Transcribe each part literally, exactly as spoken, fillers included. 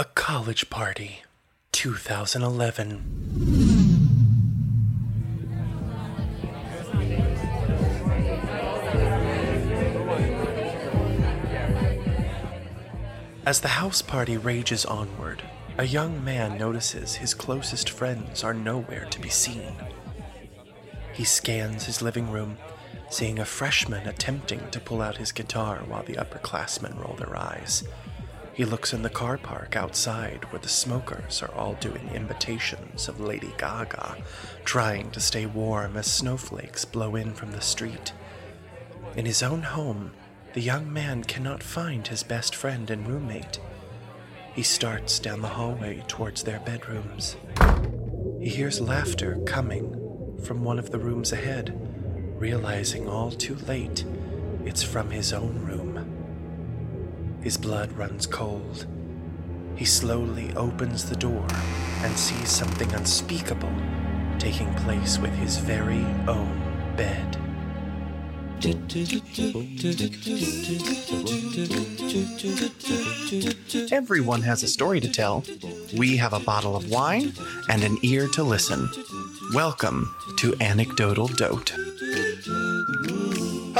A College Party, twenty eleven. As the house party rages onward, a young man notices his closest friends are nowhere to be seen. He scans his living room, seeing a freshman attempting to pull out his guitar while the upperclassmen roll their eyes. He looks in the car park outside where the smokers are all doing imitations of Lady Gaga, trying to stay warm as snowflakes blow in from the street. In his own home, the young man cannot find his best friend and roommate. He starts down the hallway towards their bedrooms. He hears laughter coming from one of the rooms ahead, realizing all too late it's from his own room. His blood runs cold. He slowly opens the door and sees something unspeakable taking place with his very own bed. Everyone has a story to tell. We have a bottle of wine and an ear to listen. Welcome to Anecdotal Dote.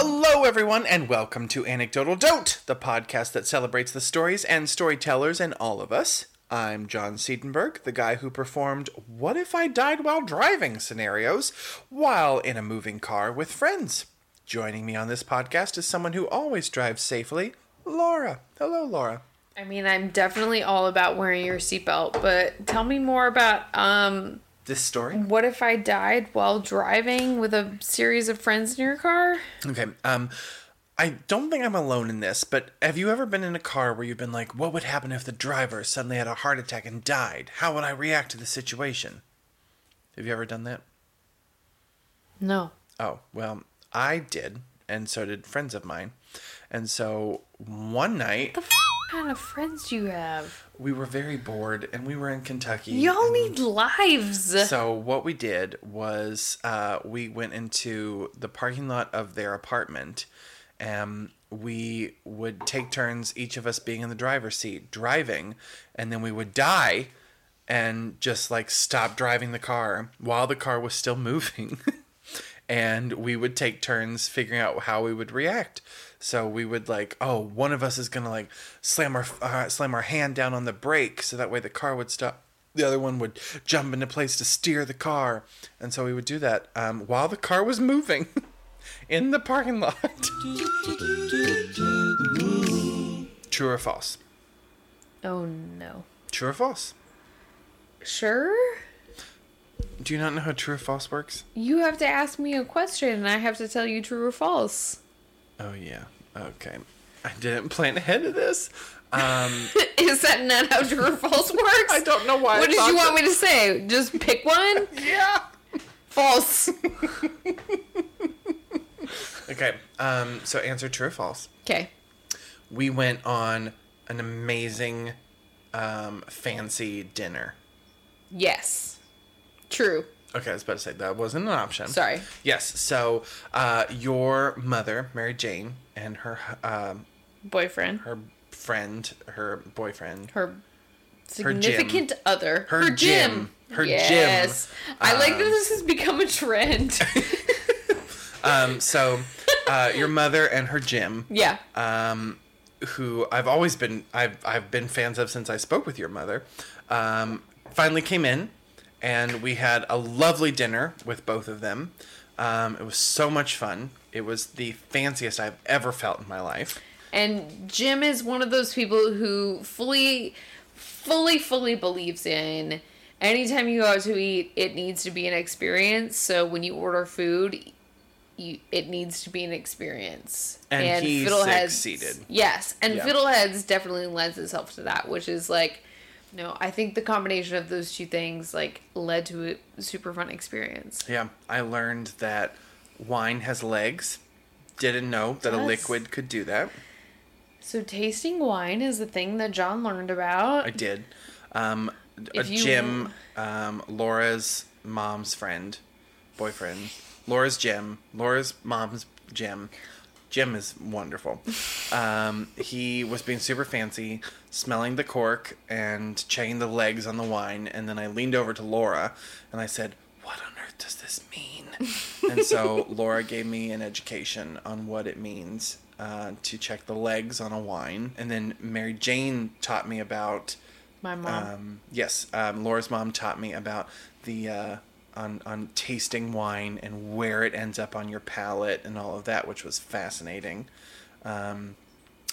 Hello, everyone, and welcome to Anecdotal Dote, the podcast that celebrates the stories and storytellers in all of us. I'm John Seidenberg, the guy who performed What If I Died While Driving scenarios while in a moving car with friends. Joining me on this podcast is someone who always drives safely, Laura. Hello, Laura. I mean, I'm definitely all about wearing your seatbelt, but tell me more about um this story. What if I died while driving with a series of friends in your car? Okay. Um, I don't think I'm alone in this, but have you ever been in a car where you've been like, what would happen if the driver suddenly had a heart attack and died? How would I react to the situation? Have you ever done that? No. Oh, well, I did, and so did friends of mine. And so one night... What the f- kind of friends do you have? We were very bored, and we were in Kentucky. Y'all need lives! So what we did was uh, we went into the parking lot of their apartment, and we would take turns, each of us being in the driver's seat, driving, and then we would die and just, like, stop driving the car while the car was still moving. And we would take turns figuring out how we would react. So we would like, oh, one of us is going to like slam our uh, slam our hand down on the brake so that way the car would stop. The other one would jump into place to steer the car. And so we would do that um, while the car was moving in the parking lot. True or false? Oh, no. True or false? Sure. Do you not know how true or false works? You have to ask me a question, and I have to tell you true or false. Oh, yeah. Okay. I didn't plan ahead of this. Um, Is that not how true or false works? I don't know why. What I did you want that... me to say? Just pick one? Yeah. False. Okay. Um, so answer true or false. Okay. We went on an amazing um, fancy dinner. Yes. True. Okay, I was about to say that wasn't an option. Sorry. Yes, so uh, your mother, Mary Jane, and her... Um, boyfriend. Her friend, her boyfriend. Her significant her other. Her, her Jim. Jim. Her yes. Jim. Yes. I um, like that this has become a trend. um. So uh, your mother and her Jim. Yeah. Um, who I've always been... I've, I've been fans of since I spoke with your mother. Um, finally came in. And we had a lovely dinner with both of them. Um, it was so much fun. It was the fanciest I've ever felt in my life. And Jim is one of those people who fully, fully, fully believes in anytime you go out to eat, it needs to be an experience. So when you order food, you, it needs to be an experience. And, and he Fiddleheads, succeeded. Yes. And yeah. Fiddleheads definitely lends itself to that, which is like... No, I think the combination of those two things, like, led to a super fun experience. Yeah, I learned that wine has legs. Didn't know that yes. a liquid could do that. So tasting wine is the thing that John learned about. I did. Um, a you... Jim, um, Laura's mom's friend, boyfriend, Laura's Jim, Laura's mom's Jim, Jim is wonderful. Um, he was being super fancy, smelling the cork and checking the legs on the wine. And then I leaned over to Laura and I said, "What on earth does this mean?" And so Laura gave me an education on what it means uh, to check the legs on a wine. And then Mary Jane taught me about... My mom. Um, yes. Um, Laura's mom taught me about the... Uh, On, on tasting wine and where it ends up on your palate and all of that, which was fascinating. Um,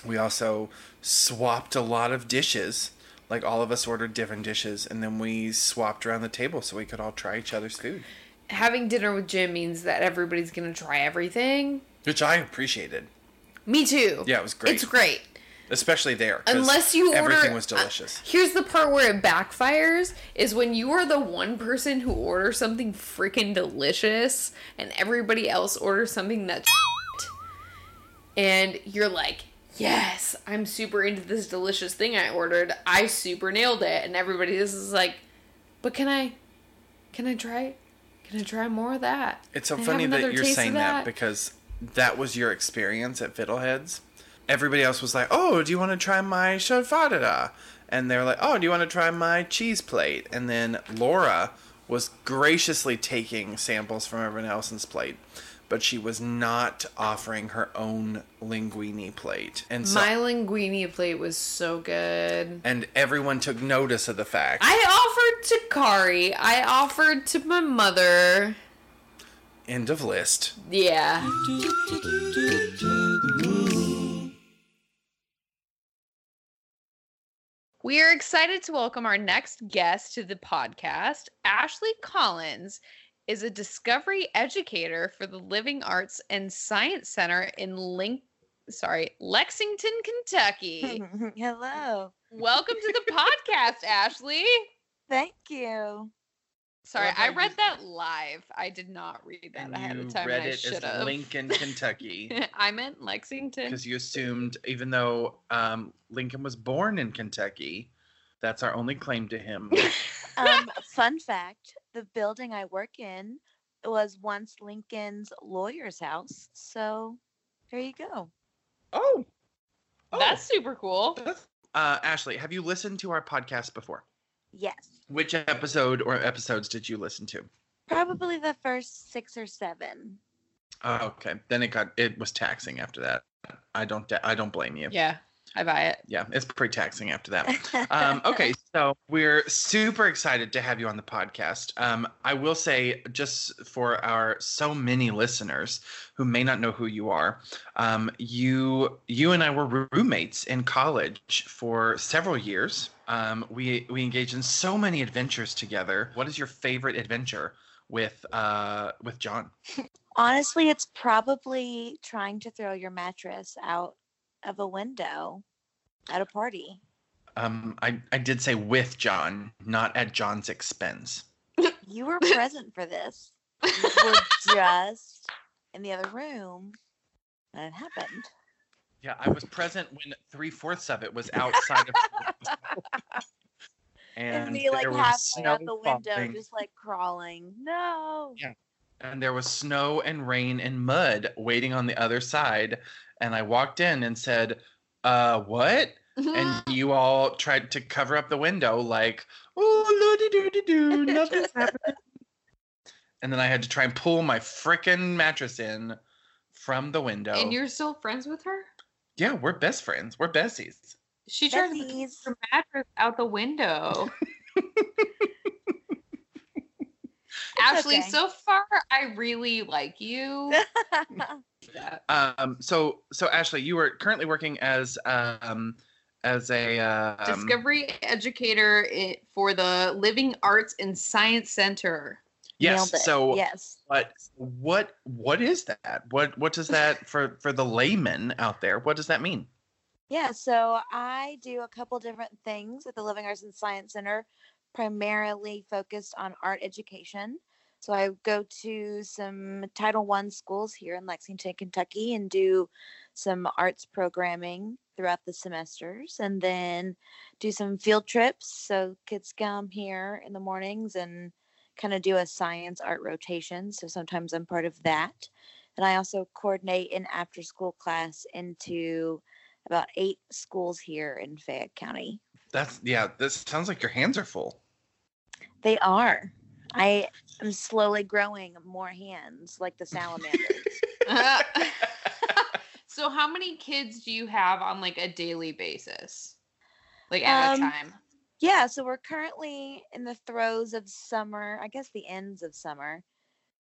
we also swapped a lot of dishes. Like, all of us ordered different dishes, and then we swapped around the table so we could all try each other's food. Having dinner with Jim means that everybody's going to try everything. Which I appreciated. Me too. Yeah, it was great. It's great. Especially there. Unless you order... Everything was delicious. Uh, here's the part where it backfires, is when you are the one person who orders something freaking delicious, and everybody else orders something that's shit, and you're like, yes, I'm super into this delicious thing I ordered. I super nailed it. And everybody else is like, but can I... Can I try... Can I try more of that? It's so funny that you're saying that, because that was your experience at Fiddleheads. Everybody else was like, oh, do you want to try my shavadada? And they were like, oh, do you want to try my cheese plate? And then Laura was graciously taking samples from everyone else's plate, but she was not offering her own linguine plate. And so, my linguine plate was so good. And everyone took notice of the fact. I offered to Kari. I offered to my mother. End of list. Yeah. We are excited to welcome our next guest to the podcast. Ashley Collins is a discovery educator for the Living Arts and Science Center in Link, sorry, Lexington, Kentucky. Hello. Welcome to the podcast, Ashley. Thank you. Sorry, well, I read that live. I did not read that ahead of time. You read and I it as Lincoln, Kentucky. I meant Lexington. Because you assumed, even though um, Lincoln was born in Kentucky, that's our only claim to him. um, fun fact, the building I work in was once Lincoln's lawyer's house. So there you go. Oh. oh. That's super cool. That's, uh, Ashley, have you listened to our podcast before? Yes. Which episode or episodes did you listen to? Probably the first six or seven. Oh, okay. Then it got it was taxing after that. I don't I don't blame you. Yeah, I buy it. Yeah, it's pretty taxing after that. um, okay, so we're super excited to have you on the podcast. Um, I will say, just for our so many listeners who may not know who you are, um, you you and I were roommates in college for several years. Um, we we engaged in so many adventures together. What is your favorite adventure with uh with John? Honestly, it's probably trying to throw your mattress out of a window at a party. Um, I, I did say with John, not at John's expense. You were present for this. You were just in the other room when it happened. Yeah, I was present when three-fourths of it was outside of And, and me, like, halfway out the window, falling. Just, like, crawling. No! Yeah. And there was snow and rain and mud waiting on the other side. And I walked in and said, uh, what? And you all tried to cover up the window, like, oh, lo-de-do-de-do, nothing's happening. And then I had to try and pull my frickin' mattress in from the window. And you're still friends with her? Yeah, we're best friends. We're besties. She tried to put her mattress out the window. Ashley, okay. So far, I really like you. Yeah. Um. So, so Ashley, you are currently working as um as a um, discovery educator for the Living Arts and Science Center. Yes. So, yes. What? What? What is that? What? What does that for for the layman out there? What does that mean? Yeah. So I do a couple different things at the Living Arts and Science Center, primarily focused on art education. So I go to some Title one schools here in Lexington, Kentucky, and do some arts programming throughout the semesters, and then do some field trips. So kids come here in the mornings and kind of do a science art rotation. So sometimes I'm part of that. And I also coordinate an after-school class into about eight schools here in Fayette County. That's, yeah, this sounds like your hands are full. They are. I am slowly growing more hands, like the salamanders. uh, so how many kids do you have on, like, a daily basis? Like, at um, a time? Yeah, so we're currently in the throes of summer, I guess the ends of summer.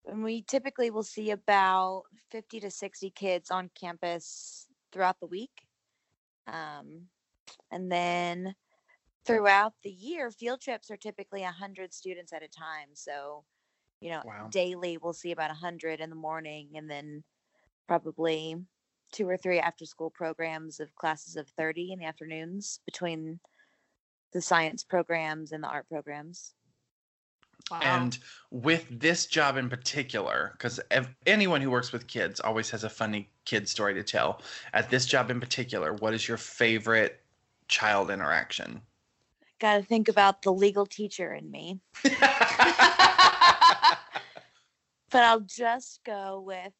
And we typically will see about fifty to sixty kids on campus throughout the week. Um, and then throughout the year, field trips are typically one hundred students at a time. So, you know, wow. Daily we'll see about one hundred in the morning, and then probably two or three after school programs of classes of thirty in the afternoons between the science programs and the art programs. Wow. And with this job in particular, because anyone who works with kids always has a funny kid story to tell. At this job in particular, what is your favorite child interaction? I got to think about the legal teacher in me. But I'll just go with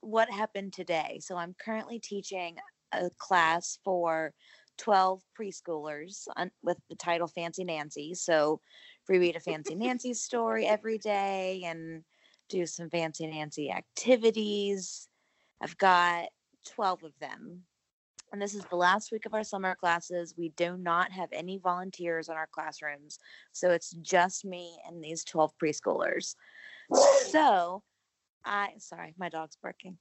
what happened today. So I'm currently teaching a class for twelve preschoolers on, with the title Fancy Nancy. So we read a Fancy Nancy story every day and do some Fancy Nancy activities. I've got twelve of them. And this is the last week of our summer classes. We do not have any volunteers in our classrooms. So it's just me and these twelve preschoolers. So I, sorry, my dog's barking.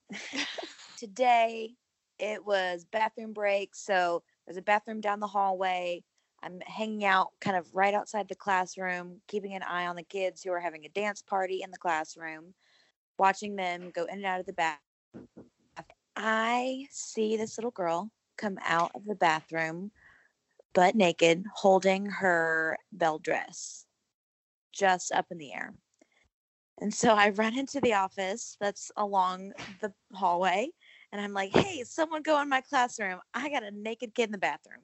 Today it was bathroom break. So there's a bathroom down the hallway. I'm hanging out kind of right outside the classroom, keeping an eye on the kids who are having a dance party in the classroom, watching them go in and out of the bathroom. I see this little girl come out of the bathroom, butt naked, holding her bell dress, just up in the air. And so I run into the office that's along the hallway, and I'm like, hey, someone go in my classroom. I got a naked kid in the bathroom.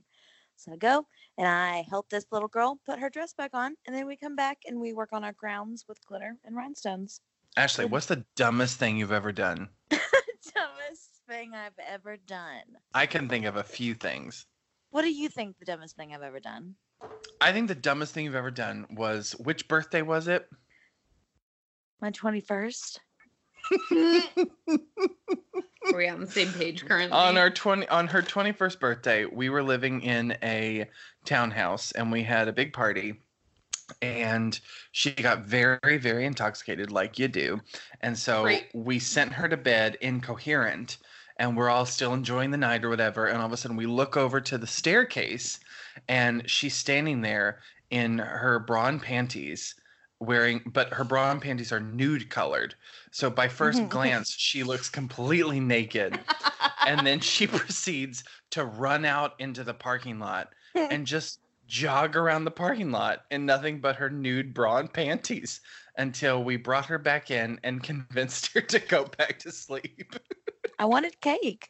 So I go and I help this little girl put her dress back on, and then we come back and we work on our grounds with glitter and rhinestones. Ashley, what's the dumbest thing you've ever done? Dumbest thing I've ever done. I can think of a few things. What do you think the dumbest thing I've ever done? I think the dumbest thing you've ever done was, which birthday was it? My twenty-first. Are we on the same page currently? On our twenty, on her twenty-first birthday, we were living in a townhouse, and we had a big party. And she got very, very intoxicated, like you do. And so Great. we sent her to bed incoherent, and we're all still enjoying the night or whatever. And all of a sudden, we look over to the staircase, and she's standing there in her bra and panties. Wearing, but her bra and panties are nude colored. So by first glance, she looks completely naked. And then she proceeds to run out into the parking lot and just jog around the parking lot in nothing but her nude bra and panties until we brought her back in and convinced her to go back to sleep. I wanted cake.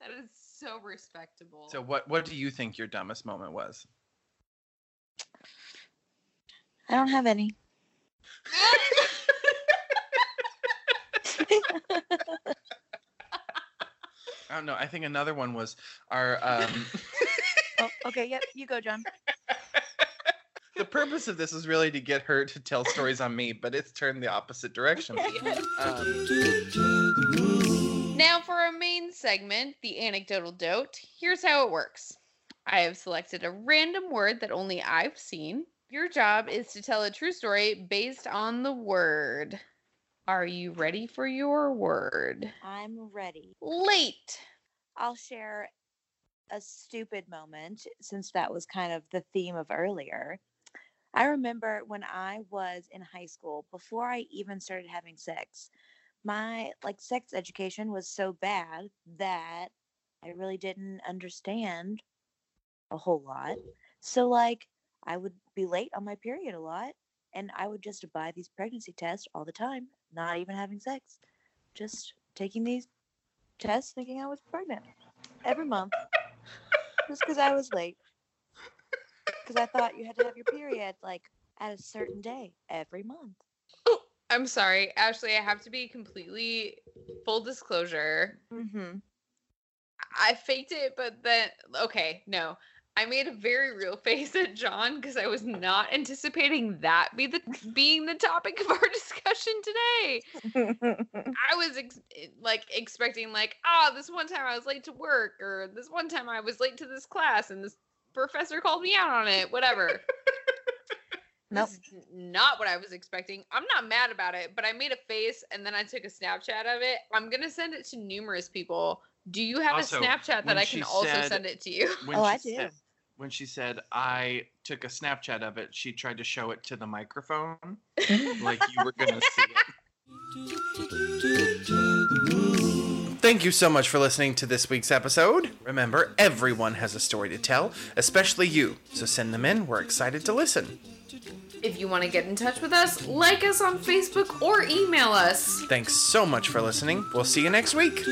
That is so respectable. So what, what do you think your dumbest moment was? I don't have any. I don't know. I think another one was our... Um... Oh, okay, yep. You go, John. The purpose of this is really to get her to tell stories on me, but it's turned the opposite direction. um... Now for our main segment, the Anecdotal Dote. Here's how it works. I have selected a random word that only I've seen. Your job is to tell a true story based on the word. Are you ready for your word? I'm ready. Late. I'll share a stupid moment, since that was kind of the theme of earlier. I remember when I was in high school, before I even started having sex, my like sex education was so bad that I really didn't understand a whole lot. So like I would be late on my period a lot, and I would just buy these pregnancy tests all the time, not even having sex, just taking these tests thinking I was pregnant every month just because I was late, because I thought you had to have your period like at a certain day every month. Oh, I'm sorry, Ashley, I have to be completely full disclosure. Mm-hmm. I faked it, but then, okay, no. I made a very real face at John because I was not anticipating that be the being the topic of our discussion today. I was ex- like expecting like, oh, this one time I was late to work, or this one time I was late to this class and this professor called me out on it, whatever. Nope. This is not what I was expecting. I'm not mad about it, but I made a face and then I took a Snapchat of it. I'm going to send it to numerous people. Do you have also, a Snapchat that I can also said, send it to you? Oh, I do. Said, when she said, I took a Snapchat of it, she tried to show it to the microphone. Like you were going to see it. Thank you so much for listening to this week's episode. Remember, everyone has a story to tell, especially you. So send them in. We're excited to listen. If you want to get in touch with us, like us on Facebook or email us. Thanks so much for listening. We'll see you next week.